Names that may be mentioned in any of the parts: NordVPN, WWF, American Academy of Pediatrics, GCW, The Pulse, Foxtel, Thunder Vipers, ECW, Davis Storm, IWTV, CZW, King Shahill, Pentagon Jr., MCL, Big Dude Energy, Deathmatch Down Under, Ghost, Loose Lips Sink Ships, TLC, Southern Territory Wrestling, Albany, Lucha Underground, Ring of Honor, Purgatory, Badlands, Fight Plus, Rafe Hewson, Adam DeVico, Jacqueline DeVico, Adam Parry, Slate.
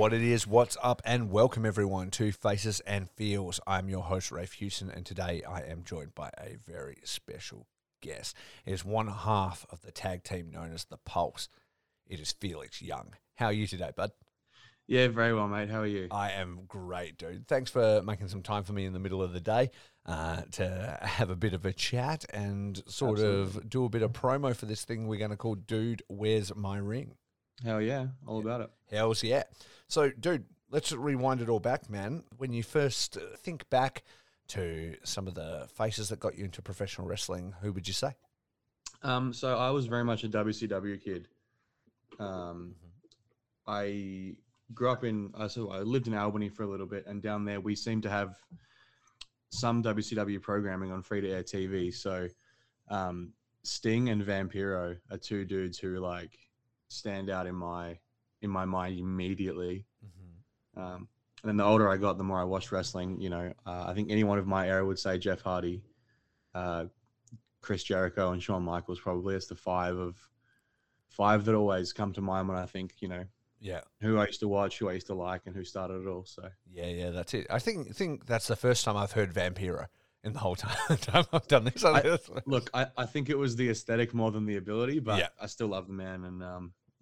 what it is, what's up, and welcome everyone to Faces and Feels. I'm your host, Rafe Hewson, and today I am joined by a very special guest. It is one half of the tag team known as The Pulse. It is Felix Young. How are you today, bud? Yeah, very well, mate. How are you? I am great, dude. Thanks for making some time for me in the middle of the day to have a bit of a chat and sort of do a bit of promo for this thing we're going to call Dude, Where's My Ring? Hell yeah. All about it. Hell's yeah. So, dude, let's rewind it all back, man. When you first think back to some of the faces that got you into professional wrestling, who would you say? So I was very much a WCW kid. I grew up in, so I lived in Albany for a little bit, and down there we seemed to have some WCW programming on free-to-air TV. So Sting and Vampiro are two dudes who like stand out in my mind immediately. Mm-hmm. And then the older I got, the more I watched wrestling. You know, I think anyone of my era would say Jeff Hardy, Chris Jericho, and Shawn Michaels probably. It's the five that always come to mind when I think, you know, yeah, who I used to watch, who I used to like, and who started it all. So yeah, that's it. I think that's the first time I've heard Vampiro in the whole time I've done this. I think it was the aesthetic more than the ability, but yeah. I still love the man, and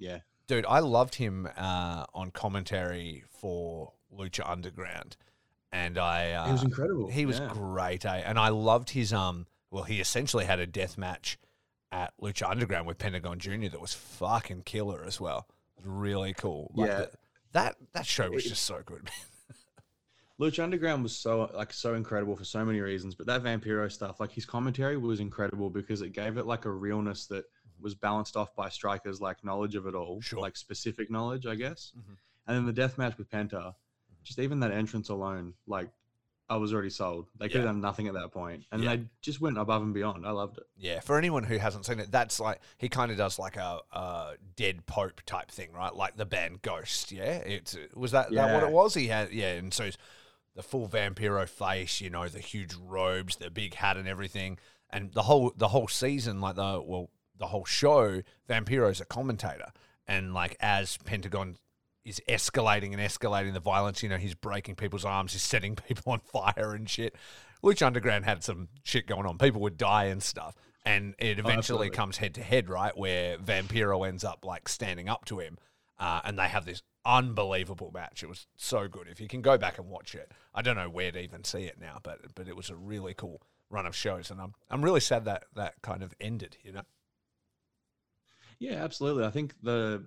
yeah, dude, I loved him on commentary for Lucha Underground, and he was incredible. He was great, eh? And I loved his well, he essentially had a death match at Lucha Underground with Pentagon Jr. that was fucking killer as well. Really cool. Like yeah. That show was just so good, man. Lucha Underground was so incredible for so many reasons, but that Vampiro stuff, like his commentary was incredible because it gave it like a realness that was balanced off by Striker's like knowledge of it all, sure, like specific knowledge, I guess. Mm-hmm. And then the death match with Penta, just even that entrance alone, like I was already sold. They could have done nothing at that point, and they just went above and beyond. I loved it. Yeah, for anyone who hasn't seen it, that's like he kind of does like a dead Pope type thing, right? Like the band Ghost. Yeah, was that what it was? He had and so the full Vampiro face, you know, the huge robes, the big hat, and everything, and the whole season, like the whole show, Vampiro's a commentator, and like as Pentagon is escalating the violence. You know, he's breaking people's arms. He's setting people on fire and shit. Lucha Underground had some shit going on. People would die and stuff. And it eventually comes head to head, right, where Vampiro ends up like standing up to him. And they have this unbelievable match. It was so good. If you can go back and watch it, I don't know where to even see it now, but it was a really cool run of shows. And I'm really sad that kind of ended, you know? Yeah, absolutely. I think the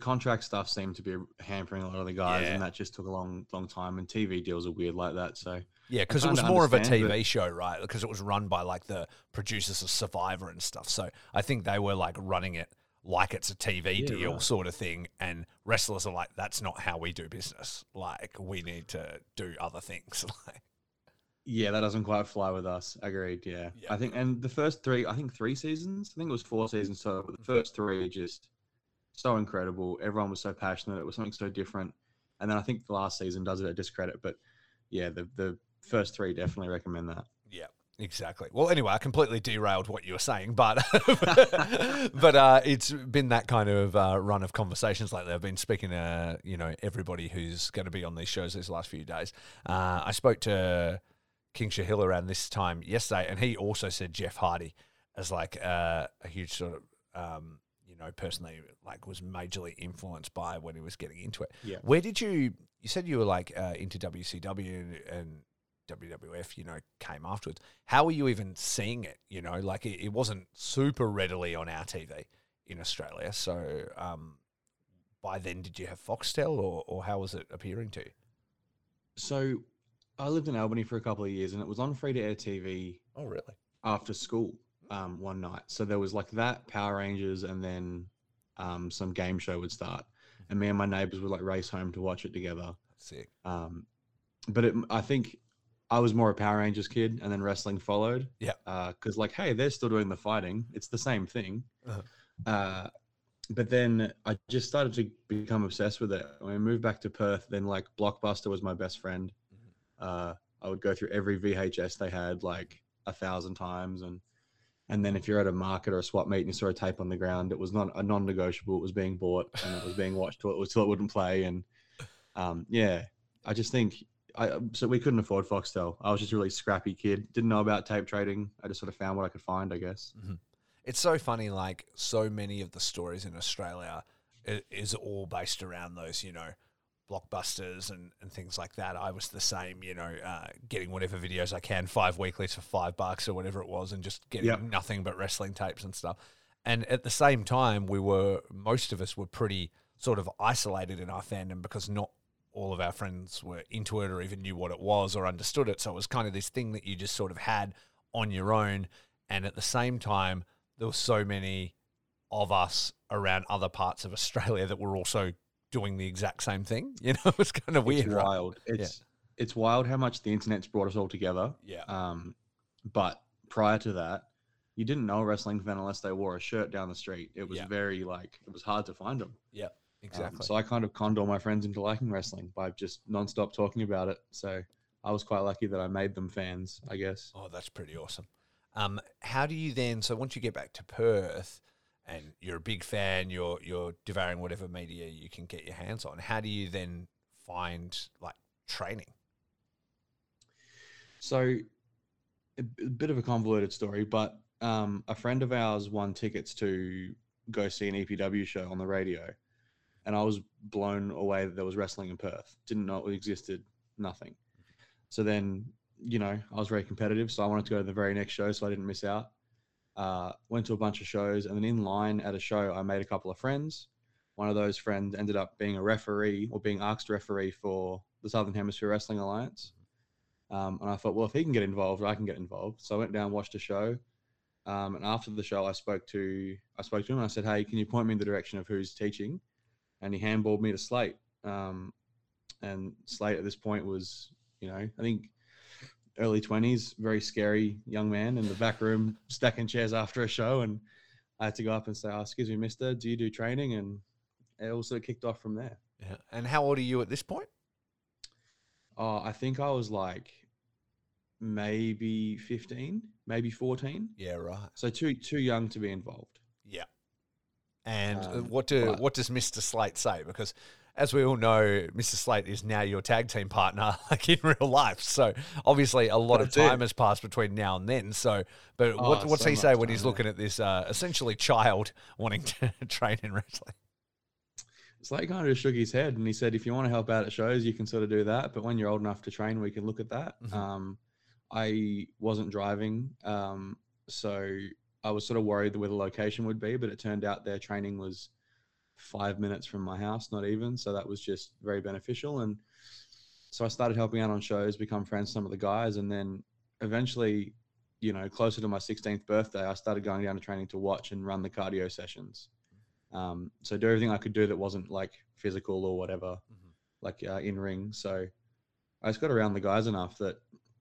contract stuff seemed to be hampering a lot of the guys, and that just took a long time, and TV deals are weird like that. So yeah, because it was more of a TV show, right? Because it was run by like the producers of Survivor and stuff. So I think they were like running it like it's a TV deal sort of thing, and wrestlers are like, that's not how we do business. Like, we need to do other things. Yeah, that doesn't quite fly with us. Agreed, yeah. Yep. I think, and the first three seasons, I think it was four seasons total, but the first three just... so incredible. Everyone was so passionate. It was something so different. And then I think the last season does it a discredit. But yeah, the first three, definitely recommend that. Yeah, exactly. Well, anyway, I completely derailed what you were saying, but it's been that kind of run of conversations lately. I've been speaking to, you know, everybody who's going to be on these shows these last few days. I spoke to King Shahill around this time yesterday, and he also said Jeff Hardy as like a huge sort of... personally, like, was majorly influenced by when he was getting into it. Yeah. Where did you said you were like into WCW and WWF, you know, came afterwards. How were you even seeing it? You know, like it wasn't super readily on our TV in Australia. So by then, did you have Foxtel or how was it appearing to you? So I lived in Albany for a couple of years, and it was on free-to-air TV. Oh, really? After school. One night. So there was like that, Power Rangers, and then some game show would start, and me and my neighbors would like race home to watch it together. Sick. I think I was more a Power Rangers kid, and then wrestling followed. Yeah. Because like, hey, they're still doing the fighting. It's the same thing. Uh-huh. But then I just started to become obsessed with it. When I moved back to Perth, then like Blockbuster was my best friend. I would go through every VHS they had like 1,000 times, and then if you're at a market or a swap meet and you saw a tape on the ground, it was not a non-negotiable. It was being bought, and it was being watched till it wouldn't play. And Yeah, I just think so we couldn't afford Foxtel. I was just a really scrappy kid. Didn't know about tape trading. I just sort of found what I could find, I guess. Mm-hmm. It's so funny, like so many of the stories in Australia is all based around those, you know, blockbusters and things like that. I was the same, you know, getting whatever videos I can, 5 weeklies for $5 or whatever it was, and just getting nothing but wrestling tapes and stuff. And at the same time, we were, most of us were pretty sort of isolated in our fandom because not all of our friends were into it or even knew what it was or understood it. So it was kind of this thing that you just sort of had on your own. And at the same time, there were so many of us around other parts of Australia that were also doing the exact same thing. You know, it's kind of weird. It's wild. Right? It's wild how much the internet's brought us all together. Yeah. But prior to that, you didn't know a wrestling fan unless they wore a shirt down the street. It was very, like, it was hard to find them. Yeah, exactly. So I kind of conned all my friends into liking wrestling by just nonstop talking about it. So I was quite lucky that I made them fans, I guess. Oh, that's pretty awesome. How do you then, so once you get back to Perth and you're a big fan, you're devouring whatever media you can get your hands on, how do you then find, like, training? So a bit of a convoluted story, but a friend of ours won tickets to go see an EPW show on the radio, and I was blown away that there was wrestling in Perth. Didn't know it existed, nothing. So then, you know, I was very competitive, so I wanted to go to the very next show so I didn't miss out. Went to a bunch of shows, and then in line at a show, I made a couple of friends. One of those friends ended up being a referee or being asked referee for the Southern Hemisphere Wrestling Alliance. And I thought, well, if he can get involved, I can get involved. So I went down, watched a show. And after the show, I spoke to him and I said, hey, can you point me in the direction of who's teaching? And he handballed me to Slate. And Slate at this point was, you know, I think early 20s, very scary young man in the back room, stacking chairs after a show. And I had to go up and say, oh, excuse me, mister, do you do training? And it also kicked off from there. Yeah. And how old are you at this point? Oh, I think I was like maybe 15. Maybe 14. Yeah, right. So too young to be involved. Yeah. And what does Mr. Slate say? Because as we all know, Mr. Slate is now your tag team partner, like in real life. So obviously a lot of time has passed between now and then. So, but what's he say when he's looking at this essentially child wanting to train in wrestling? Slate kind of just shook his head and he said, if you want to help out at shows, you can sort of do that. But when you're old enough to train, we can look at that. Mm-hmm. I wasn't driving, so I was sort of worried where the location would be, but it turned out their training was 5 minutes from my house, not even, so that was just very beneficial. And so I started helping out on shows, become friends with some of the guys, and then eventually, you know, closer to my 16th birthday, I started going down to training to watch and run the cardio sessions. So do everything I could do that wasn't, like, physical or whatever, mm-hmm. like in-ring. So I just got around the guys enough that,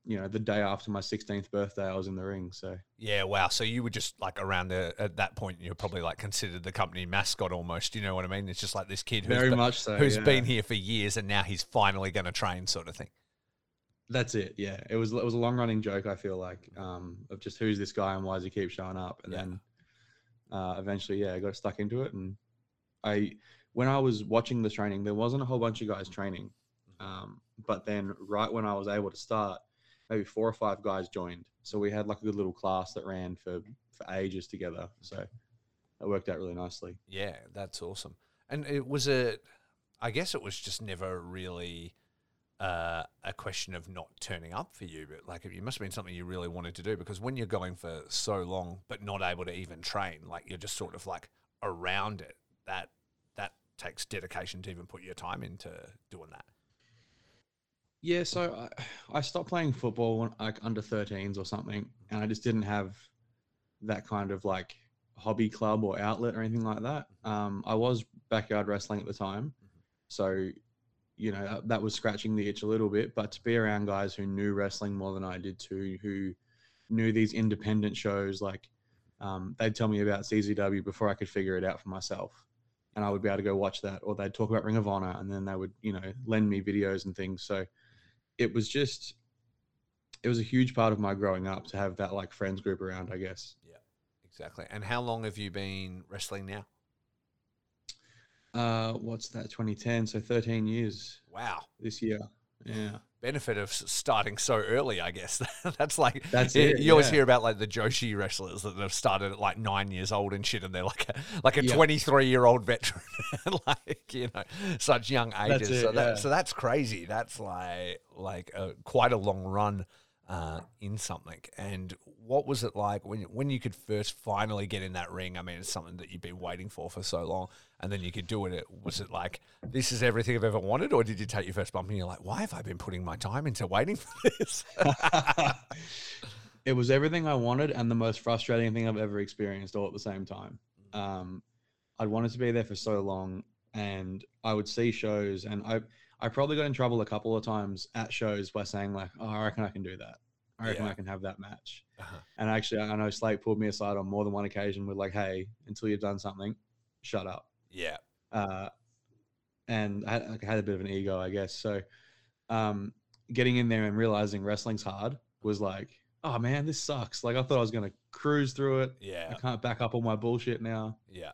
you know, the day after my 16th birthday, I was in the ring. So yeah, wow. So you were just like around there at that point. You're probably like considered the company mascot almost. You know what I mean? It's just like this kid who's been here for years and now he's finally going to train, sort of thing. That's it. Yeah, it was a long running joke. I feel like of just who's this guy and why does he keep showing up? And then eventually, I got stuck into it. And when I was watching the training, there wasn't a whole bunch of guys training, but then right when I was able to start, maybe 4 or 5 guys joined. So we had like a good little class that ran for ages together. So it worked out really nicely. Yeah, that's awesome. And it was I guess it was just never really a question of not turning up for you, but like it must have been something you really wanted to do, because when you're going for so long but not able to even train, like you're just sort of like around it, that takes dedication to even put your time into doing that. Yeah, so I stopped playing football when, like, under 13s or something, and I just didn't have that kind of like hobby club or outlet or anything like that. I was backyard wrestling at the time, so you know that was scratching the itch a little bit. But to be around guys who knew wrestling more than I did too, who knew these independent shows, like they'd tell me about CZW before I could figure it out for myself. And I would be able to go watch that, or they'd talk about Ring of Honor, and then they would, you know, lend me videos and things. So it was a huge part of my growing up to have that like friends group around, I guess. Yeah, exactly. And how long have you been wrestling now? What's that? 2010. So 13 years. Wow. This year. Yeah. Benefit of starting so early, I guess. That's like, that's it, you always hear about like the Joshi wrestlers that have started at like 9 years old and shit, and they're like a 23-year-old veteran, like, you know, such young ages. So that's crazy. That's like quite a long run in something. And what was it like when you could first finally get in that ring? I mean, it's something that you've been waiting for so long, and then you could do it. Was it like, this is everything I've ever wanted? Or did you take your first bump and you're like, why have I been putting my time into waiting for this? It was everything I wanted and the most frustrating thing I've ever experienced all at the same time. I'd wanted to be there for so long, and I would see shows, and I probably got in trouble a couple of times at shows by saying like, oh, I reckon I can do that. I reckon I can have that match. And actually, I know Slate pulled me aside on more than one occasion with like, hey, until you've done something, shut up. Yeah. And I had a bit of an ego, I guess. So getting in there and realizing wrestling's hard was like, oh man, this sucks. Like, I thought I was going to cruise through it. Yeah. I can't back up all my bullshit now. Yeah.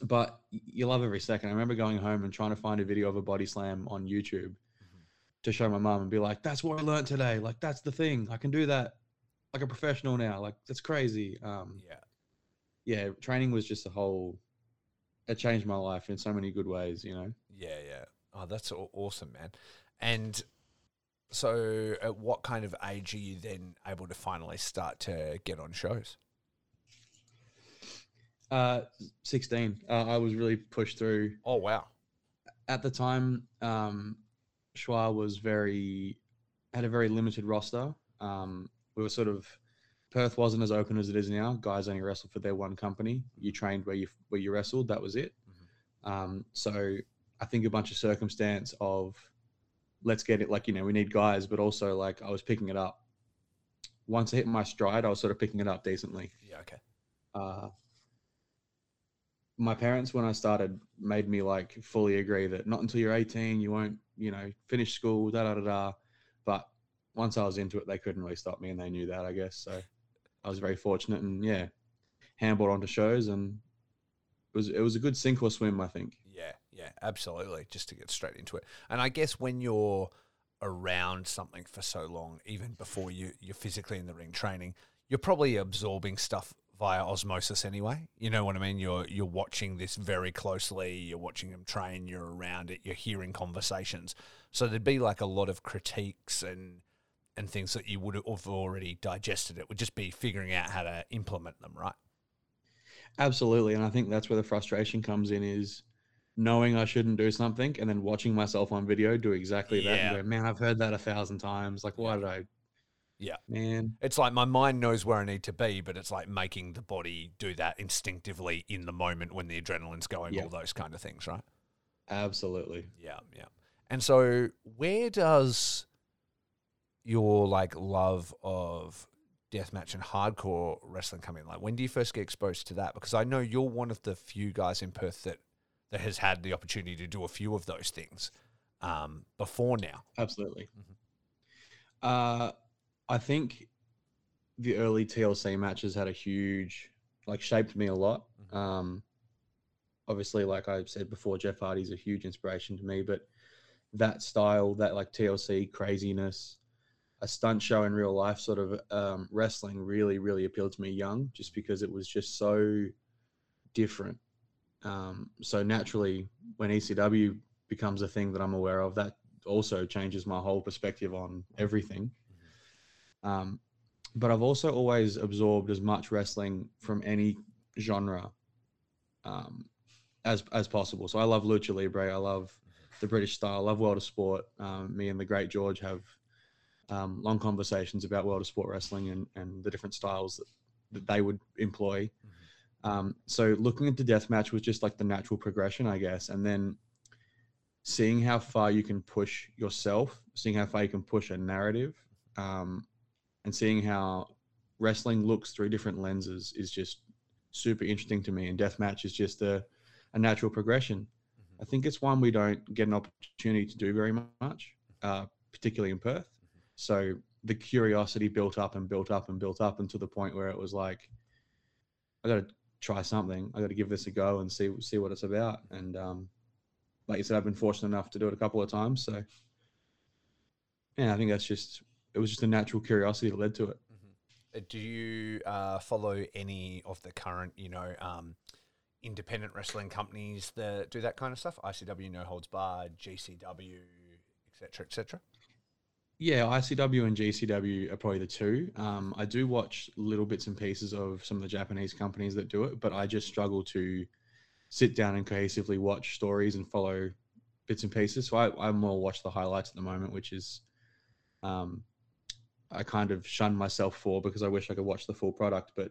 But you love every second. I remember going home and trying to find a video of a body slam on YouTube to show my mom and be like, that's what I learned today. Like, that's the thing. I can do that like a professional now. Like, that's crazy. Yeah, training was just it changed my life in so many good ways, you know? Yeah, yeah. Oh, that's awesome, man. And so at what kind of age are you then able to finally start to get on shows? 16. I was really pushed through. Oh, wow. At the time, Schwa had a very limited roster. We were sort of, Perth wasn't as open as it is now. Guys only wrestled for their one company. You trained where you wrestled. That was it. So I think a bunch of circumstance of, let's get it, like, you know, we need guys, but also like I was picking it up. Once I hit my stride, I was sort of picking it up decently. Yeah. Okay. My parents, when I started, made me like fully agree that not until you're 18, you won't, you know, finish school, But once I was into it, they couldn't really stop me, and they knew that, I guess. So I was very fortunate, and yeah, handballed onto shows, and it was a good sink or swim, I think. Yeah, yeah, absolutely. Just to get straight into it. And I guess when you're around something for so long, even before you're physically in the ring training, you're probably absorbing stuff via osmosis anyway. You know what I mean? You're watching this very closely. You're watching them train. You're around it. You're hearing conversations. So there'd be like a lot of critiques and things that you would have already digested. It would just be figuring out how to implement them, right? Absolutely. And I think that's where the frustration comes in, is knowing I shouldn't do something and then watching myself on video do exactly that. And go, man, I've heard that 1,000 times. Like, why did I? Yeah, man. It's like my mind knows where I need to be, but it's like making the body do that instinctively in the moment when the adrenaline's going, all those kind of things, right? Absolutely. Yeah, yeah. And so where does your like love of deathmatch and hardcore wrestling come in? Like, when do you first get exposed to that? Because I know you're one of the few guys in Perth that has had the opportunity to do a few of those things before now. Absolutely. I think the early TLC matches had a huge, like, shaped me a lot. Obviously, like I said before, Jeff Hardy's a huge inspiration to me, but that style, that like TLC craziness, a stunt show in real life sort of wrestling really, really appealed to me young, just because it was just so different. So naturally, when ECW becomes a thing that I'm aware of, that also changes my whole perspective on everything. But I've also always absorbed as much wrestling from any genre as possible. So I love Lucha Libre. I love the British style. I love World of Sport. Me and the great George have long conversations about World of Sport wrestling and the different styles that they would employ. So looking into deathmatch was just like the natural progression, I guess. And then seeing how far you can push yourself, seeing how far you can push a narrative, and seeing how wrestling looks through different lenses is just super interesting to me. And deathmatch is just a natural progression. I think it's one we don't get an opportunity to do very much, particularly in Perth. So the curiosity built up and built up and built up until the point where it was like, I got to try something. I got to give this a go and see what it's about. And like you said, I've been fortunate enough to do it a couple of times. So yeah, I think that's just, it was just a natural curiosity that led to it. Mm-hmm. Do you follow any of the current, independent wrestling companies that do that kind of stuff? ICW, No Holds Barred, GCW, et cetera, et cetera? Yeah, ICW and GCW are probably the two. I do watch little bits and pieces of some of the Japanese companies that do it, but I just struggle to sit down and cohesively watch stories and follow bits and pieces. So I more watch the highlights at the moment, which is I kind of shun myself for, because I wish I could watch the full product, but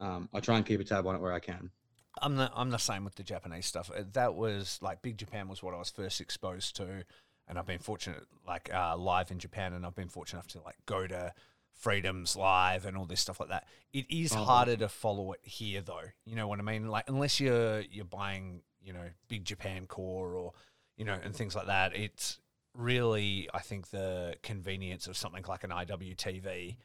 I try and keep a tab on it where I can. I'm the same with the Japanese stuff. That was like Big Japan was what I was first exposed to. And I've been fortunate, like live in Japan, and I've been fortunate enough to like go to Freedoms live and all this stuff like that. It is harder to follow it here, though. You know what I mean? Like unless you're buying, Big Japan Core or and things like that. It's really, I think, the convenience of something like an IWTV,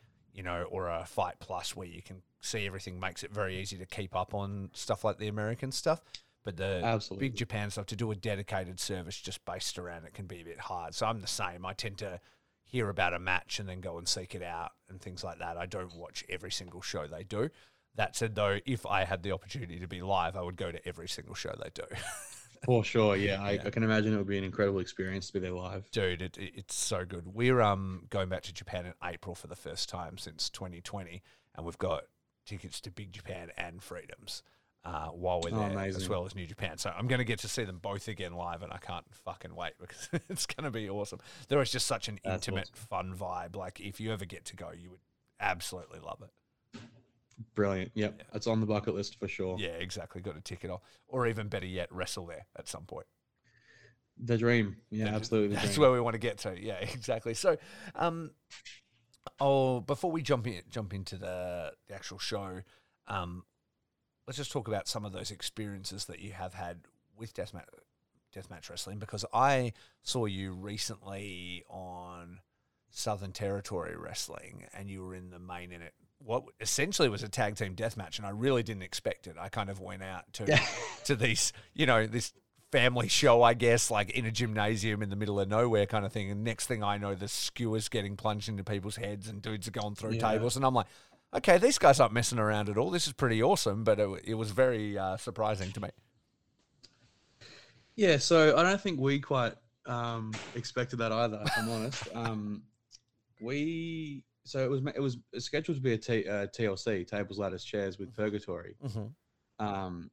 or a Fight Plus, where you can see everything, makes it very easy to keep up on stuff like the American stuff. But the Big Japan stuff, to do a dedicated service just based around it, can be a bit hard. So I'm the same. I tend to hear about a match and then go and seek it out and things like that. I don't watch every single show they do. That said, though, if I had the opportunity to be live, I would go to every single show they do. For sure, yeah. I can imagine it would be an incredible experience to be there live. Dude, it's so good. We're going back to Japan in April for the first time since 2020, and we've got tickets to Big Japan and Freedoms. While we're there, as well as New Japan. So I'm going to get to see them both again live, and I can't fucking wait, because it's going to be awesome. There is just such an intimate, fun vibe. Like, if you ever get to go, you would absolutely love it. Brilliant. Yep. Yeah. It's on the bucket list for sure. Yeah, exactly. Got a ticket off. Or even better yet, wrestle there at some point. The dream. Yeah, absolutely. That's where we want to get to. Yeah, exactly. So, before we jump into the actual show, let's just talk about some of those experiences that you have had with deathmatch wrestling, because I saw you recently on Southern Territory Wrestling, and you were in the main in it. What essentially was a tag team deathmatch, and I really didn't expect it. I kind of went out to these, this family show, I guess, like in a gymnasium in the middle of nowhere kind of thing. And next thing I know, the skewers getting plunged into people's heads and dudes are going through tables, and I'm like, okay, these guys aren't messing around at all. This is pretty awesome, but it was very surprising to me. Yeah, so I don't think we quite expected that either, if I'm honest. It was scheduled to be a TLC, Tables, Ladders, Chairs, with Purgatory. Mm-hmm.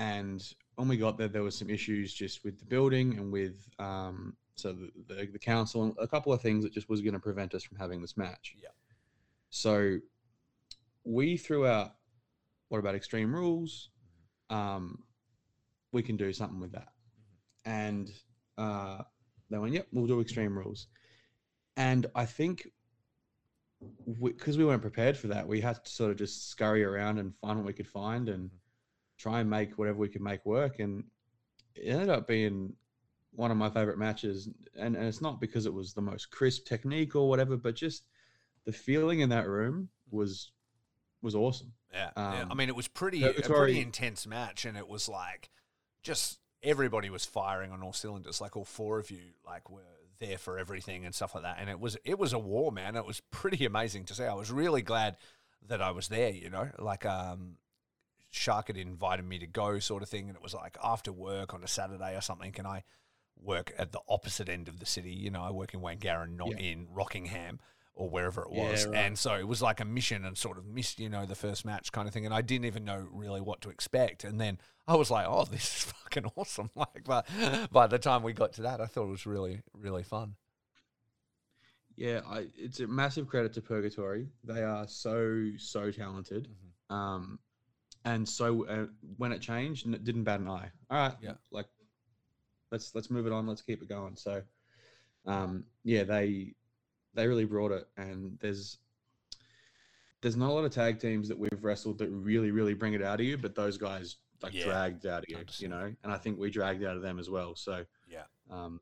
And when we got there was some issues just with the building and with the council, and a couple of things that just was going to prevent us from having this match. Yeah. So we threw out, what about Extreme Rules? We can do something with that. And they went, yep, we'll do Extreme Rules. And I think because we weren't prepared for that, we had to sort of just scurry around and find what we could find and try and make whatever we could make work. And it ended up being one of my favorite matches. And it's not because it was the most crisp technique or whatever, but just the feeling in that room was awesome. Yeah, I mean, it was a pretty intense match, and it was like just everybody was firing on all cylinders. Like all four of you, like, were there for everything and stuff like that. And it was a war, man. It was pretty amazing to see. I was really glad that I was there. Like Shark had invited me to go, sort of thing, and it was like after work on a Saturday or something. And I work at the opposite end of the city. I work in Wangara, not in Rockingham, or wherever it was. Yeah, right. And so it was like a mission, and sort of missed, the first match kind of thing. And I didn't even know really what to expect. And then I was like, oh, this is fucking awesome. Like, but by the time we got to that, I thought it was really, really fun. Yeah. It's a massive credit to Purgatory. They are so, so talented. Mm-hmm. And so when it changed, it didn't bat an eye. All right. Yeah. Like, let's move it on. Let's keep it going. So they really brought it, and there's not a lot of tag teams that we've wrestled that really, really bring it out of you, but those guys dragged out of you, and I think we dragged out of them as well. So I'll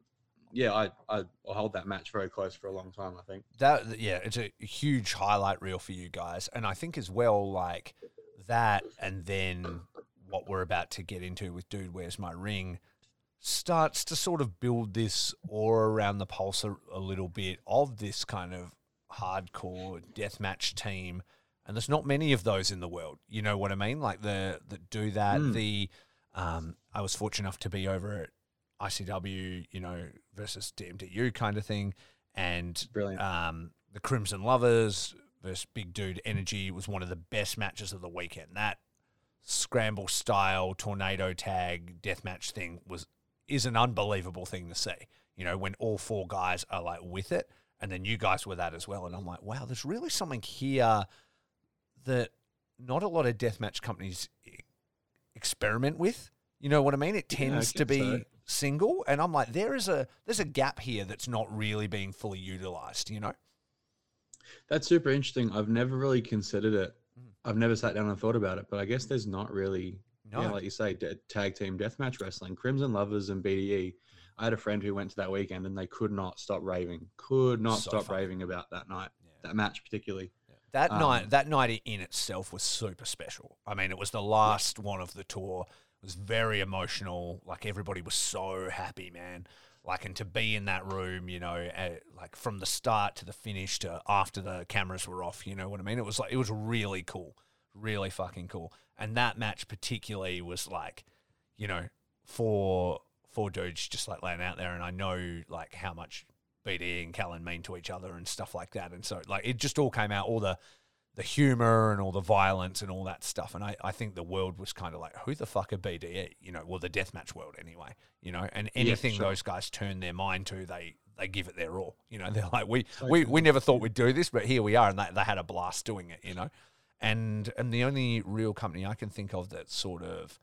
hold that match very close for a long time, I think. It's a huge highlight reel for you guys. And I think as well, like that, and then what we're about to get into with Dude, Where's My Ring starts to sort of build this aura around the Pulse a little bit of this kind of hardcore deathmatch team. And there's not many of those in the world. You know what I mean? Like that do that. Mm. I was fortunate enough to be over at ICW, you know, versus DMDU kind of thing. And brilliant. The Crimson Lovers versus Big Dude Energy was one of the best matches of the weekend. That scramble style tornado tag deathmatch thing is an unbelievable thing to see. You know, when all four guys are like with it, and then you guys were that as well. And I'm like, wow, there's really something here that not a lot of deathmatch companies experiment with. You know what I mean? It tends to be single. And I'm like, there's a gap here that's not really being fully utilized, you know? That's super interesting. I've never really considered it. I've never sat down and thought about it, but I guess there's not really, you know, like you say, tag team deathmatch wrestling, Crimson Lovers and BDE. I had a friend who went to that weekend and they could not stop raving about that night, that match particularly. Yeah. That night in itself was super special. I mean, it was the last one of the tour. It was very emotional. Like everybody was so happy, man. Like, and to be in that room, you know, like from the start to the finish to after the cameras were off, you know what I mean? It was like, it was really cool, really fucking cool. And that match particularly was like, you know, four dudes just like laying out there. And I know like how much BD and Callan mean to each other and stuff like that. And so like, it just all came out, all the humor and all the violence and all that stuff. And I think the world was kind of like, who the fuck are BDE? You know, well, the deathmatch world anyway, you know, and anything those guys turn their mind to, they give it their all, you know, they're like, we never thought we'd do this, but here we are. And they had a blast doing it, you know, and the only real company I can think of that sort of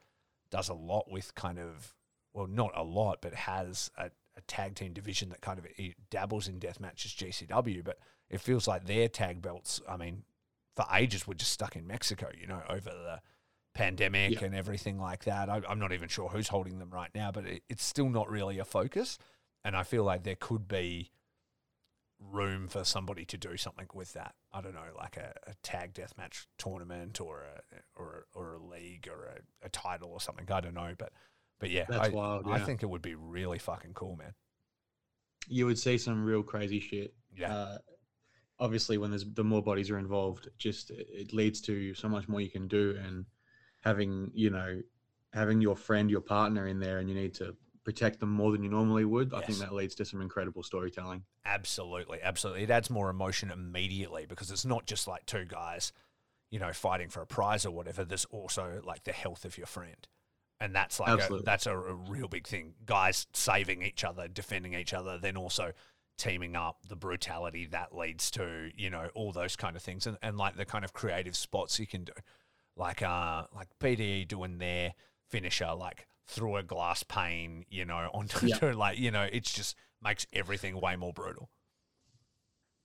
does a lot with kind of, well, not a lot, but has a tag team division that kind of it dabbles in deathmatch is GCW, but it feels like their tag belts, I mean, for ages were just stuck in Mexico, you know, over the pandemic and everything like that. I'm not even sure who's holding them right now, but it's still not really a focus. And I feel like there could be room for somebody to do something with that. I don't know, like a tag deathmatch tournament or a league or a title or something. I don't know, but yeah, that's wild. Yeah. I think it would be really fucking cool, man. You would see some real crazy shit. Yeah. Obviously, when there's the more bodies are involved, just it leads to so much more you can do. And having your friend, your partner in there, and you need to protect them more than you normally would. Yes. I think that leads to some incredible storytelling. Absolutely, absolutely. It adds more emotion immediately because it's not just like two guys, you know, fighting for a prize or whatever. There's also like the health of your friend, and that's like that's a real big thing. Guys saving each other, defending each other, then also teaming up, the brutality that leads to, you know, all those kind of things and like the kind of creative spots you can do. Like BDE doing their finisher, like through a glass pane, you know, onto like, you know, it's just makes everything way more brutal.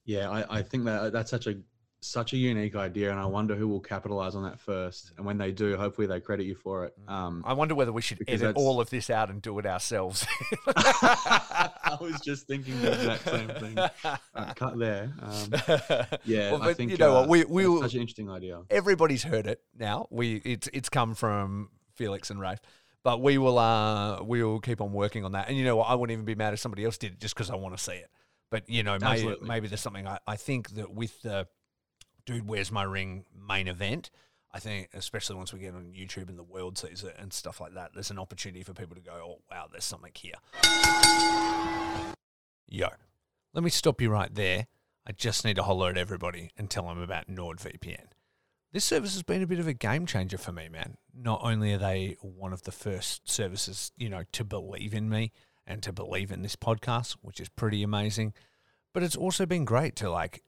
Yeah, I think that's such a unique idea, and I wonder who will capitalize on that first. And when they do, hopefully they credit you for it. I wonder whether we should edit all of this out and do it ourselves. I was just thinking the exact same thing. Cut there. I think you know what we such an interesting idea. Everybody's heard it now. It's come from Felix and Rafe, but we will keep on working on that. And you know what, I wouldn't even be mad if somebody else did it just because I want to see it. But you know, maybe there's something I think that with the Dude, Where's My Ring main event, I think, especially once we get on YouTube and the world sees it and stuff like that, there's an opportunity for people to go, oh, wow, there's something here. Yo, let me stop you right there. I just need to holler at everybody and tell them about NordVPN. This service has been a bit of a game changer for me, man. Not only are they one of the first services, you know, to believe in me and to believe in this podcast, which is pretty amazing, but it's also been great to, like,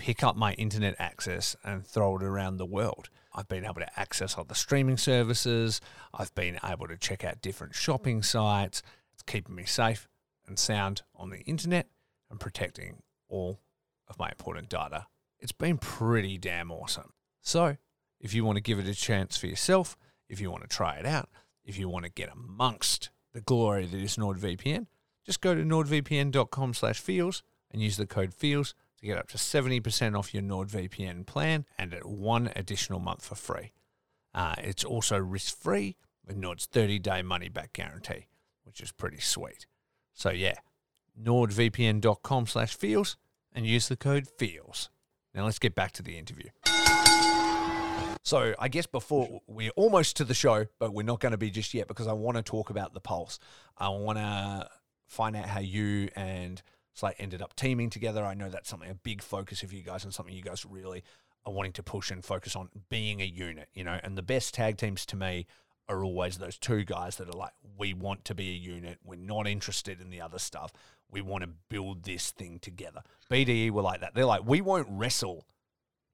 pick up my internet access and throw it around the world. I've been able to access other streaming services. I've been able to check out different shopping sites. It's keeping me safe and sound on the internet and protecting all of my important data. It's been pretty damn awesome. So if you want to give it a chance for yourself, if you want to try it out, if you want to get amongst the glory that is NordVPN, just go to nordvpn.com/feels and use the code feels to get up to 70% off your NordVPN plan and at one additional month for free. It's also risk-free, and Nord's 30-day money-back guarantee, which is pretty sweet. So, yeah, nordvpn.com/feels and use the code feels. Now, let's get back to the interview. So I guess before we're almost to the show, but we're not going to be just yet because I want to talk about the Pulse. I want to find out how you and Slate ended up teaming together. I know that's something, a big focus of you guys and something you guys really are wanting to push and focus on being a unit, you know, and the best tag teams to me are always those two guys that are like, we want to be a unit. We're not interested in the other stuff. We want to build this thing together. BDE were like that. They're like, we won't wrestle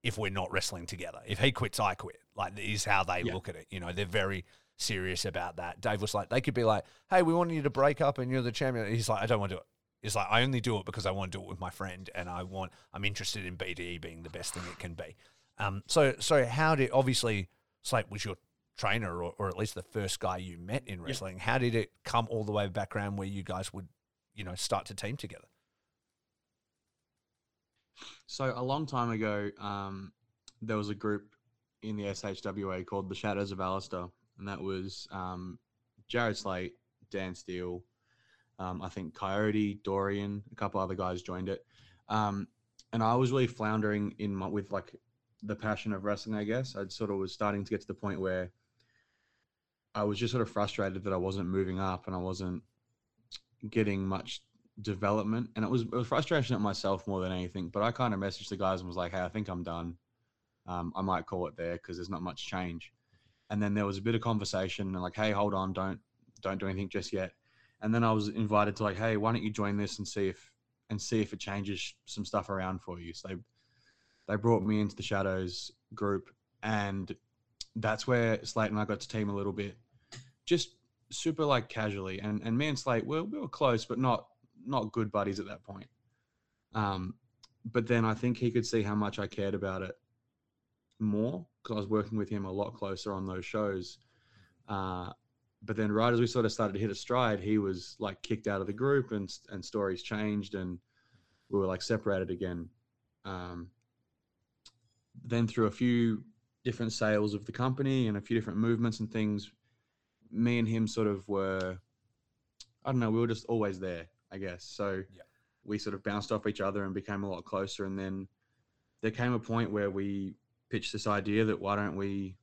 if we're not wrestling together. If he quits, I quit. Like, is how they look at it. You know, they're very serious about that. Dave was like, they could be like, hey, we want you to break up and you're the champion. He's like, I don't want to do it. He's like, I only do it because I want to do it with my friend and I'm interested in BDE being the best thing it can be. So how did, obviously, Slate was your trainer or at least the first guy you met in wrestling. How did it come all the way back around where you guys would, you know, start to team together? So a long time ago, there was a group in the SHWA called the Shadows of Alistair, and that was Jared Slate, Dan Steele, I think Coyote, Dorian, a couple other guys joined it. And I was really floundering in with like the passion of wrestling, I guess. I sort of was starting to get to the point where I was just sort of frustrated that I wasn't moving up and I wasn't getting much development, and it was frustration at myself more than anything. But I kind of messaged the guys and was like, hey, I think I'm done. I might call it there because there's not much change. And then there was a bit of conversation and like, hey, hold on, don't do anything just yet. And then I was invited to like, hey, why don't you join this and see if it changes some stuff around for you. So they brought me into the Shadows group, and that's where Slate and I got to team a little bit, just super like casually. And me and Slate, we were close, but not good buddies at that point. But then I think he could see how much I cared about it more because I was working with him a lot closer on those shows. But then right as we sort of started to hit a stride, he was like kicked out of the group and stories changed and we were like separated again. Then through a few different sales of the company and a few different movements and things, me and him sort of were, I don't know, we were just always there, I guess. So we sort of bounced off each other and became a lot closer. And then there came a point where we pitched this idea that why don't we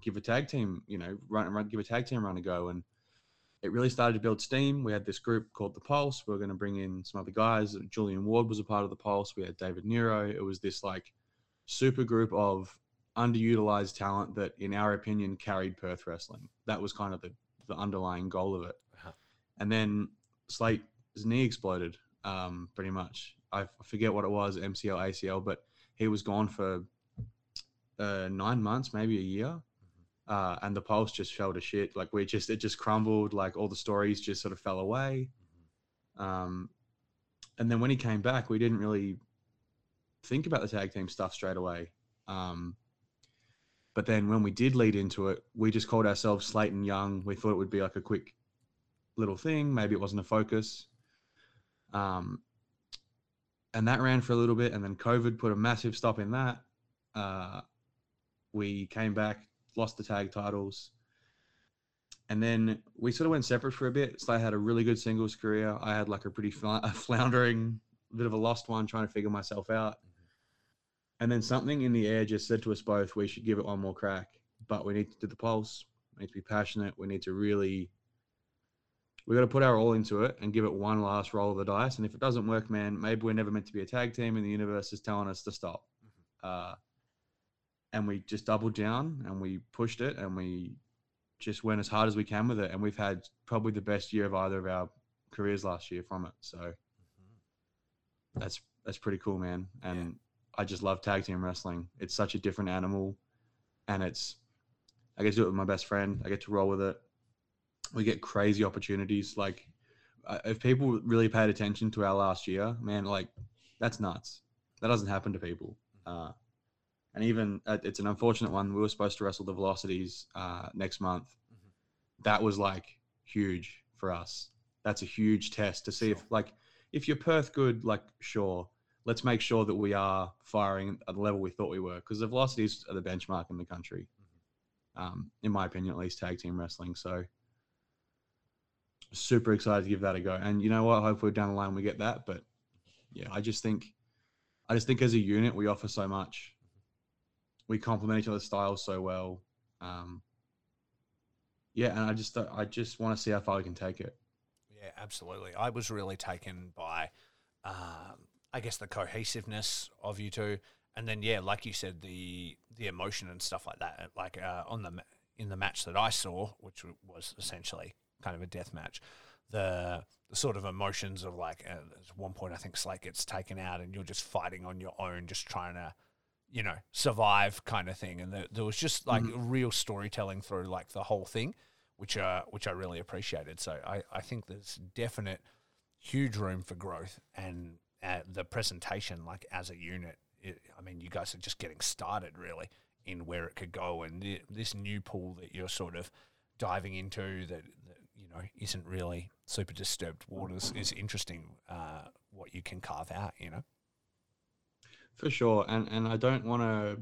give a tag team, you know, give a tag team run a go. And it really started to build steam. We had this group called The Pulse. We were going to bring in some other guys. Julian Ward was a part of The Pulse. We had David Nero. It was this like super group of underutilized talent that in our opinion carried Perth wrestling. That was kind of the underlying goal of it. Uh-huh. And then Slate, his knee exploded, pretty much. I forget what it was, MCL, ACL, but he was gone for 9 months, maybe a year, and the Pulse just fell to shit. Like it just crumbled. Like all the stories just sort of fell away. And then when he came back, we didn't really think about the tag team stuff straight away. But then when we did lead into it, we just called ourselves Slate and Young. We thought it would be like a quick little thing. Maybe it wasn't a focus. And that ran for a little bit, and then COVID put a massive stop in that. We came back, lost the tag titles, and then we sort of went separate for a bit. Slate had a really good singles career. I had like a pretty floundering, bit of a lost one, trying to figure myself out. And then something in the air just said to us both, we should give it one more crack, but we need to do the Pulse. We need to be passionate. We need to really... We got to put our all into it and give it one last roll of the dice. And if it doesn't work, man, maybe we're never meant to be a tag team and the universe is telling us to stop. And we just doubled down and we pushed it and we just went as hard as we can with it. And we've had probably the best year of either of our careers last year from it. So that's pretty cool, man. And I just love tag team wrestling. It's such a different animal, and I get to do it with my best friend. I get to roll with it. We get crazy opportunities. Like if people really paid attention to our last year, man, like that's nuts. That doesn't happen to people. And even it's an unfortunate one. We were supposed to wrestle the Velocities next month. That was like huge for us. That's a huge test to see if you're Perth good, like sure, let's make sure that we are firing at the level we thought we were, because the Velocities are the benchmark in the country. in my opinion, at least, tag team wrestling. So super excited to give that a go. And you know what? Hopefully down the line we get that. But yeah, I just think as a unit we offer so much. We complement each other's styles so well. Yeah, and I just want to see how far we can take it. Yeah, absolutely. I was really taken by, I guess, the cohesiveness of you two, and then yeah, like you said, the emotion and stuff like that. Like in the match that I saw, which was essentially kind of a death match, the sort of emotions of like at one point I think Slate gets taken out, and you're just fighting on your own, just trying to, you know, survive kind of thing. And there was just like real storytelling through like the whole thing, which I really appreciated. So I think there's definite huge room for growth, and the presentation, like as a unit, I mean, you guys are just getting started really in where it could go. And this new pool that you're sort of diving into that, you know, isn't really super disturbed waters is interesting, what you can carve out, you know? For sure. And I don't want to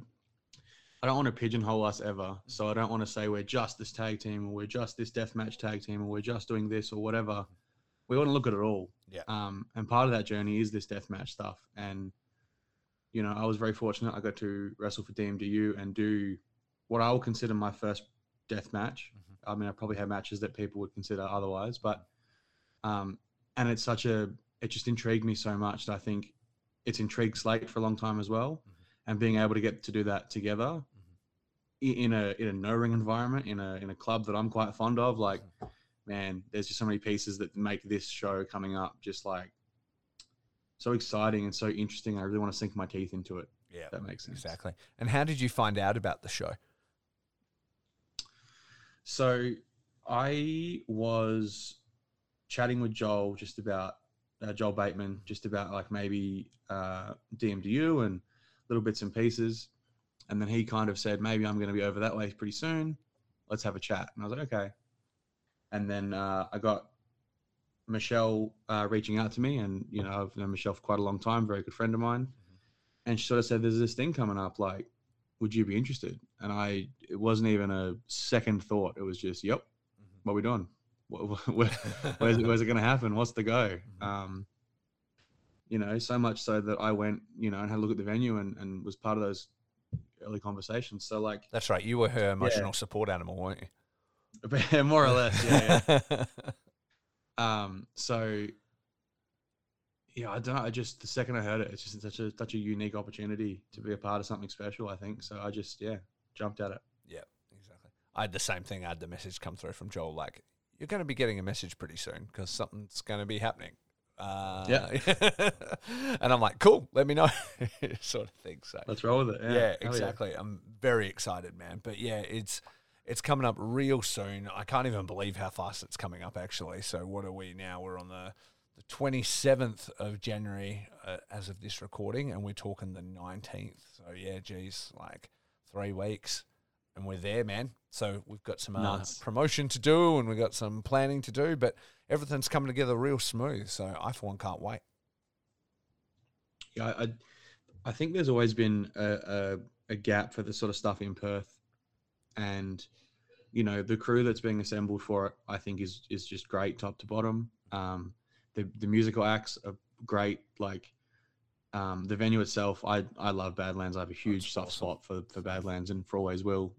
pigeonhole us ever. So I don't want to say we're just this tag team, or we're just this deathmatch tag team, or we're just doing this or whatever. We want to look at it all. Yeah. And part of that journey is this deathmatch stuff. And, you know, I was very fortunate. I got to wrestle for DMDU and do what I would consider my first deathmatch. Mm-hmm. I mean, I probably had matches that people would consider otherwise, but, and it's it just intrigued me so much that I think it's intrigued Slate for a long time as well. Mm-hmm. And being able to get to do that together in a no ring environment, in a club that I'm quite fond of, like, man, there's just so many pieces that make this show coming up just like so exciting and so interesting. I really want to sink my teeth into it. Yeah, that makes sense. Exactly. And how did you find out about the show? So I was chatting with Joel just about Joel Bateman, just about like maybe DMDU and little bits and pieces. And then he kind of said, maybe I'm going to be over that way pretty soon. Let's have a chat. And I was like, okay. And then I got Michelle reaching out to me, and, you know, I've known Michelle for quite a long time, very good friend of mine. Mm-hmm. And she sort of said, there's this thing coming up, like, would you be interested? And it wasn't even a second thought. It was just, yep, mm-hmm. What are we doing? Where's it going to happen? What's the go? You know, so much so that I went, you know, and had a look at the venue and was part of those early conversations. So, like... That's right. You were her emotional support animal, weren't you? More or less, yeah. So, yeah, I don't know. I just, the second I heard it, it's just such a unique opportunity to be a part of something special, I think. So I just, yeah, jumped at it. Yeah, exactly. I had the same thing. I had the message come through from Joel, like, you're going to be getting a message pretty soon because something's going to be happening. Yeah. And I'm like, cool, let me know, sort of thing. So let's roll with it. Yeah, exactly. Yeah. I'm very excited, man. But yeah, it's coming up real soon. I can't even believe how fast it's coming up, actually. So what are we now? We're on the 27th of January as of this recording, and we're talking the 19th. So yeah, geez, like 3 weeks. And we're there, man. So we've got some promotion to do, and we've got some planning to do, but everything's coming together real smooth. So I, for one, can't wait. Yeah, I think there's always been a gap for this sort of stuff in Perth. And, you know, the crew that's being assembled for it, I think, is just great top to bottom. The musical acts are great. Like, the venue itself, I love Badlands. I have a huge soft spot for Badlands and for always will.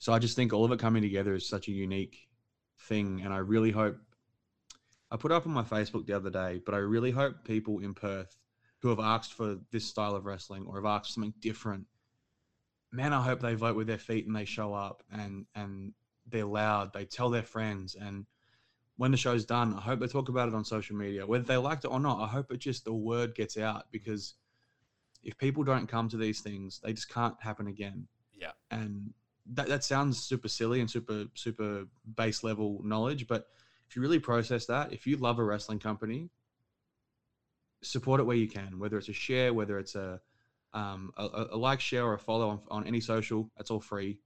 So I just think all of it coming together is such a unique thing. And I really hope, I put up on my Facebook the other day, but I really hope people in Perth who have asked for this style of wrestling or have asked something different, man, I hope they vote with their feet and they show up and they're loud, they tell their friends, and when the show's done, I hope they talk about it on social media. Whether they liked it or not, I hope it just, the word gets out, because if people don't come to these things, they just can't happen again. Yeah. And that sounds super silly and super, super base level knowledge, but if you really process that, if you love a wrestling company, support it where you can, whether it's a share, whether it's a like, share, or a follow on any social, that's all free.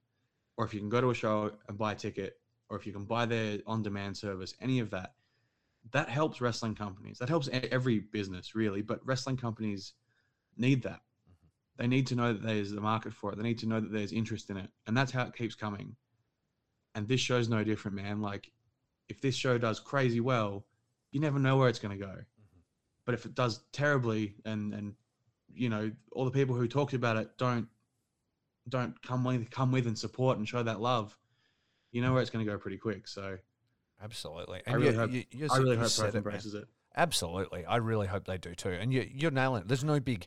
Or if you can go to a show and buy a ticket, or if you can buy their on-demand service, any of that, that helps wrestling companies. That helps every business, really, but wrestling companies need that. They need to know that there's a market for it. They need to know that there's interest in it. And that's how it keeps coming. And this show's no different, man. Like, if this show does crazy well, you never know where it's going to go. Mm-hmm. But if it does terribly and you know, all the people who talked about it don't come with and support and show that love, you know where it's going to go pretty quick. So absolutely. And I really hope Perth embraces it. Absolutely. I really hope they do too. And you're nailing it. There's no big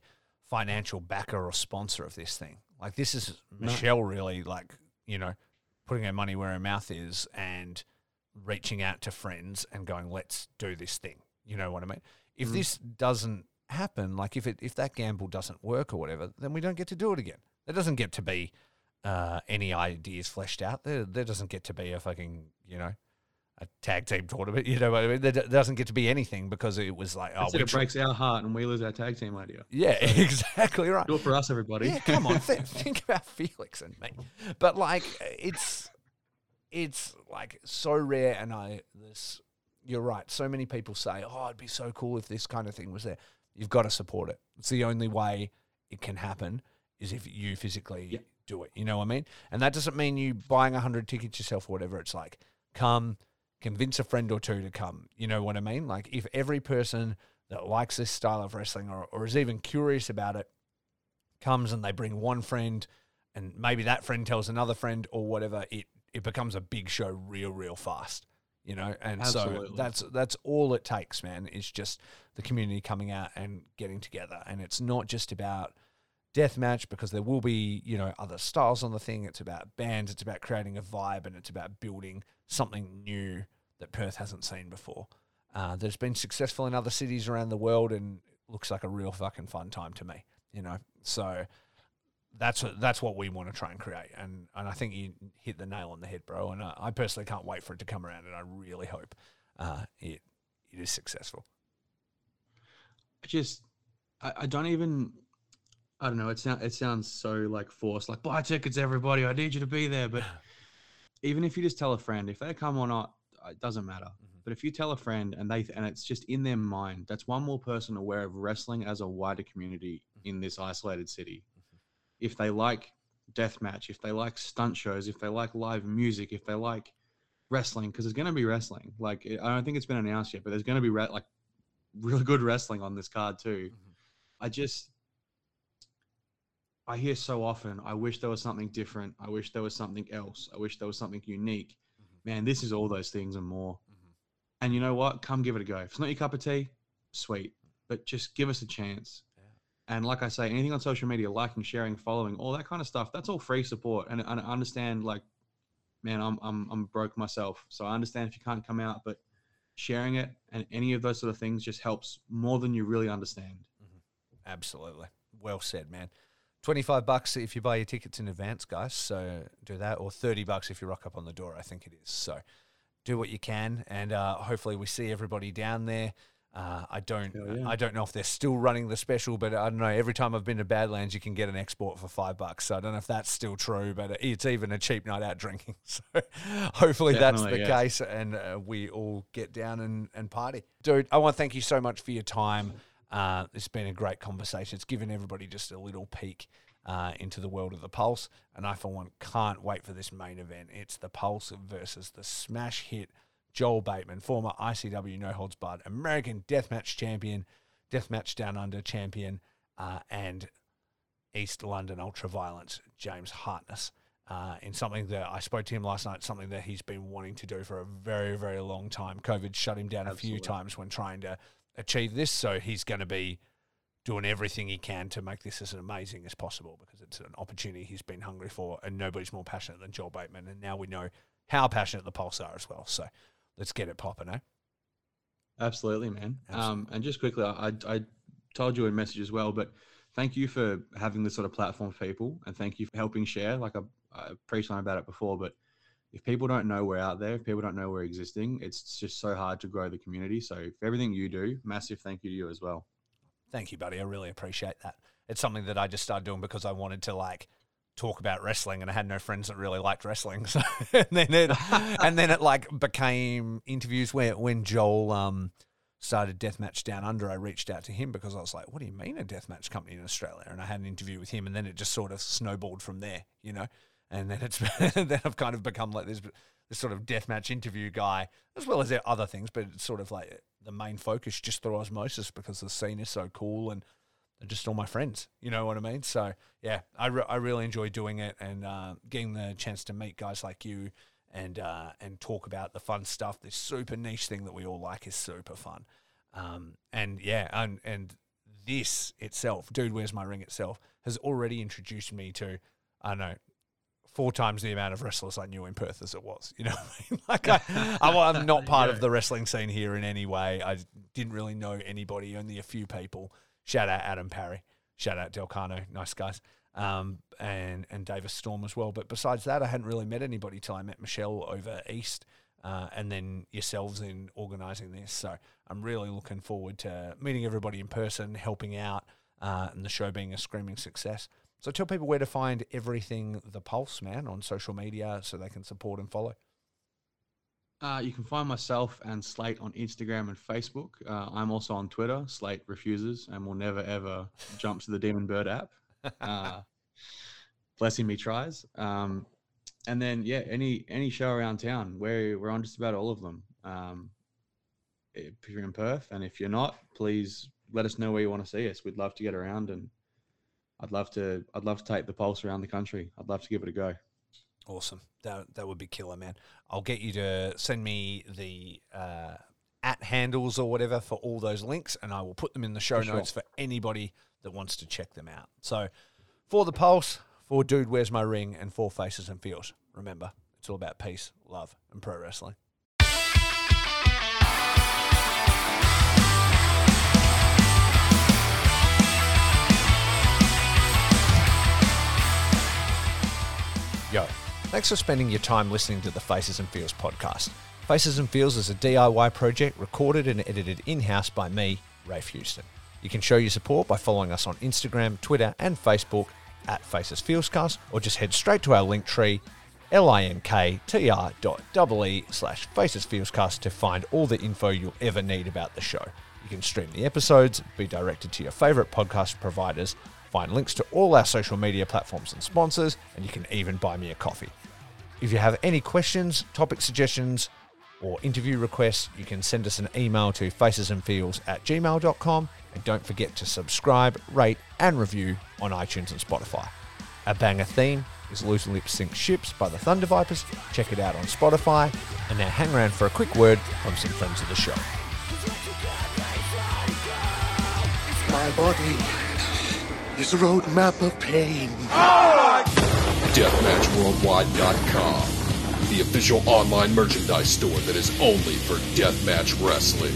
financial backer or sponsor of this thing. Like, this is Michelle really, like, you know, putting her money where her mouth is and reaching out to friends and going, let's do this thing. You know what I mean? If this doesn't happen, like if that gamble doesn't work or whatever, then we don't get to do it again. There doesn't get to be any ideas fleshed out. There doesn't get to be a fucking, you know, a tag team tournament. You know what I mean? There doesn't get to be anything because it was like, oh, it breaks our heart and we lose our tag team idea. Yeah, so exactly right. Good for us, everybody. Yeah, come on, think about Felix and me. But like, it's like so rare, and you're right. So many people say, oh, it'd be so cool if this kind of thing was there. You've got to support it. It's the only way it can happen is if you physically do it. You know what I mean? And that doesn't mean you buying 100 tickets yourself or whatever. It's like, come, convince a friend or two to come. You know what I mean? Like, if every person that likes this style of wrestling or is even curious about it comes and they bring one friend and maybe that friend tells another friend or whatever, it becomes a big show real, real fast. You know, and absolutely. So that's all it takes, man. It's just the community coming out and getting together. And it's not just about deathmatch, because there will be, you know, other styles on the thing. It's about bands, it's about creating a vibe, and it's about building something new that Perth hasn't seen before. There's been successful in other cities around the world, and it looks like a real fucking fun time to me, you know. So that's what we want to try and create. And I think you hit the nail on the head, bro. And I personally can't wait for it to come around, and I really hope it is successful. I don't know. It sounds so like forced, like buy tickets, everybody. I need you to be there. But even if you just tell a friend, if they come or not, it doesn't matter. Mm-hmm. But if you tell a friend and it's just in their mind, that's one more person aware of wrestling as a wider community in this isolated city. If they like deathmatch, if they like stunt shows, if they like live music, if they like wrestling, because there's going to be wrestling. Like, I don't think it's been announced yet, but there's going to be really good wrestling on this card too. Mm-hmm. I hear so often, I wish there was something different. I wish there was something else. I wish there was something unique. Mm-hmm. Man, this is all those things and more. Mm-hmm. And you know what? Come give it a go. If it's not your cup of tea, sweet. But just give us a chance. And like I say, anything on social media, liking, sharing, following, all that kind of stuff, that's all free support. And I understand, like, man, I'm broke myself. So I understand if you can't come out, but sharing it and any of those sort of things just helps more than you really understand. Mm-hmm. Absolutely. Well said, man. $25 if you buy your tickets in advance, guys. So do that. Or $30 if you rock up on the door, I think it is. So do what you can. And hopefully we see everybody down there. I don't know if they're still running the special, but I don't know. Every time I've been to Badlands, you can get an export for $5. So I don't know if that's still true, but it's even a cheap night out drinking. So hopefully that's the case, and we all get down and party. Dude, I want to thank you so much for your time. It's been a great conversation. It's given everybody just a little peek into the world of The Pulse. And I, for one, can't wait for this main event. It's The Pulse versus the smash hit Joel Bateman, former ICW No Holds Barred American Deathmatch champion, Deathmatch Down Under champion, and East London Ultraviolence James Hartness, in something that I spoke to him last night, something that he's been wanting to do for a very, very long time. COVID shut him down a few times when trying to achieve this, so he's going to be doing everything he can to make this as amazing as possible, because it's an opportunity he's been hungry for, and nobody's more passionate than Joel Bateman, and now we know how passionate The Pulse are as well, so let's get it popping, eh? Absolutely, man. Absolutely. And just quickly, I told you in message as well, but thank you for having this sort of platform for people, and thank you for helping share. Like I preached on about it before, but if people don't know we're out there, if people don't know we're existing, it's just so hard to grow the community. So for everything you do, massive thank you to you as well. Thank you, buddy. I really appreciate that. It's something that I just started doing because I wanted to, like, talk about wrestling, and I had no friends that really liked wrestling. So and then it like became interviews where when Joel started Deathmatch Down Under, I reached out to him because I was like, what do you mean a deathmatch company in Australia? And I had an interview with him, and then it just sort of snowballed from there, you know. And then it's then I've kind of become like this sort of deathmatch interview guy, as well as there are other things, but it's sort of like the main focus just through osmosis because the scene is so cool and they're just all my friends, you know what I mean? So, yeah, I really enjoy doing it and getting the chance to meet guys like you and talk about the fun stuff. This super niche thing that we all like is super fun. And this itself, Dude, Where's My Ring itself, has already introduced me to, I don't know, 4 times the amount of wrestlers I knew in Perth as it was, you know what I mean? Like I'm not part of the wrestling scene here in any way. I didn't really know anybody, only a few people. Shout out Adam Parry, shout out Delcano, nice guys, and Davis Storm as well. But besides that, I hadn't really met anybody till I met Michelle over East, and then yourselves in organising this. So I'm really looking forward to meeting everybody in person, helping out, and the show being a screaming success. So tell people where to find everything The Pulse, man, on social media so they can support and follow. You can find myself and Slate on Instagram and Facebook. I'm also on Twitter. Slate refuses and will never, ever jump to the Demon Bird app. Blessing me tries. And then, yeah, any show around town, we're on just about all of them. If you're in Perth, and if you're not, please let us know where you want to see us. We'd love to get around, and I'd love to take The Pulse around the country. I'd love to give it a go. Awesome. That would be killer, man. I'll get you to send me the at handles or whatever for all those links, and I will put them in the show notes for anybody that wants to check them out. So for The Pulse, for Dude, Where's My Ring, and for Faces and Feels, remember, it's all about peace, love, and pro wrestling. Yo, thanks for spending your time listening to the Faces and Feels podcast. Faces and Feels is a DIY project recorded and edited in-house by me, Rafe Hewson. You can show your support by following us on Instagram, Twitter, and Facebook at FacesFeelsCast, or just head straight to our link tree, linktr.ee/FacesFeelsCast to find all the info you'll ever need about the show. You can stream the episodes, be directed to your favourite podcast providers, find links to all our social media platforms and sponsors, and you can even buy me a coffee. If you have any questions, topic suggestions, or interview requests, you can send us an email to facesandfeels@gmail.com, and don't forget to subscribe, rate, and review on iTunes and Spotify. Our banger theme is Loose Lips Sink Ships by the Thunder Vipers. Check it out on Spotify, and now hang around for a quick word from some friends of the show. My body is a roadmap of pain. Deathmatchworldwide.com, the official online merchandise store that is only for deathmatch wrestling.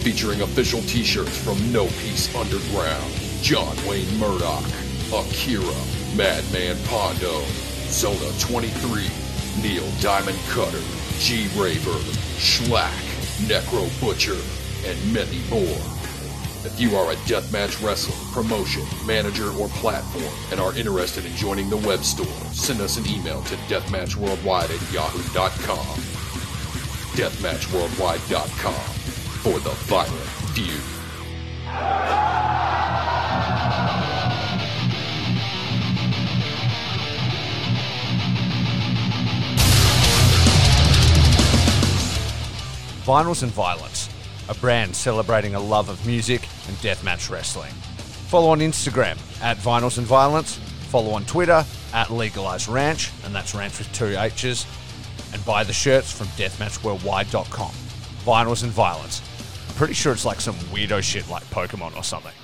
Featuring official t-shirts from No Peace Underground, John Wayne Murdoch, Akira, Madman Pondo, Zona 23, Neil Diamond Cutter, G Raver, Schlack, Necro Butcher, and many more. If you are a deathmatch wrestling promotion, manager, or platform and are interested in joining the web store, send us an email to deathmatchworldwide@yahoo.com. Deathmatchworldwide.com for the violent feud. Vinyls and Violence, a brand celebrating a love of music and deathmatch wrestling. Follow on Instagram at Vinyls and Violence. Follow on Twitter at Legalized Ranch, and that's ranch with 2 H's. And buy the shirts from deathmatchworldwide.com. Vinyls and Violence. I'm pretty sure it's like some weirdo shit like Pokemon or something.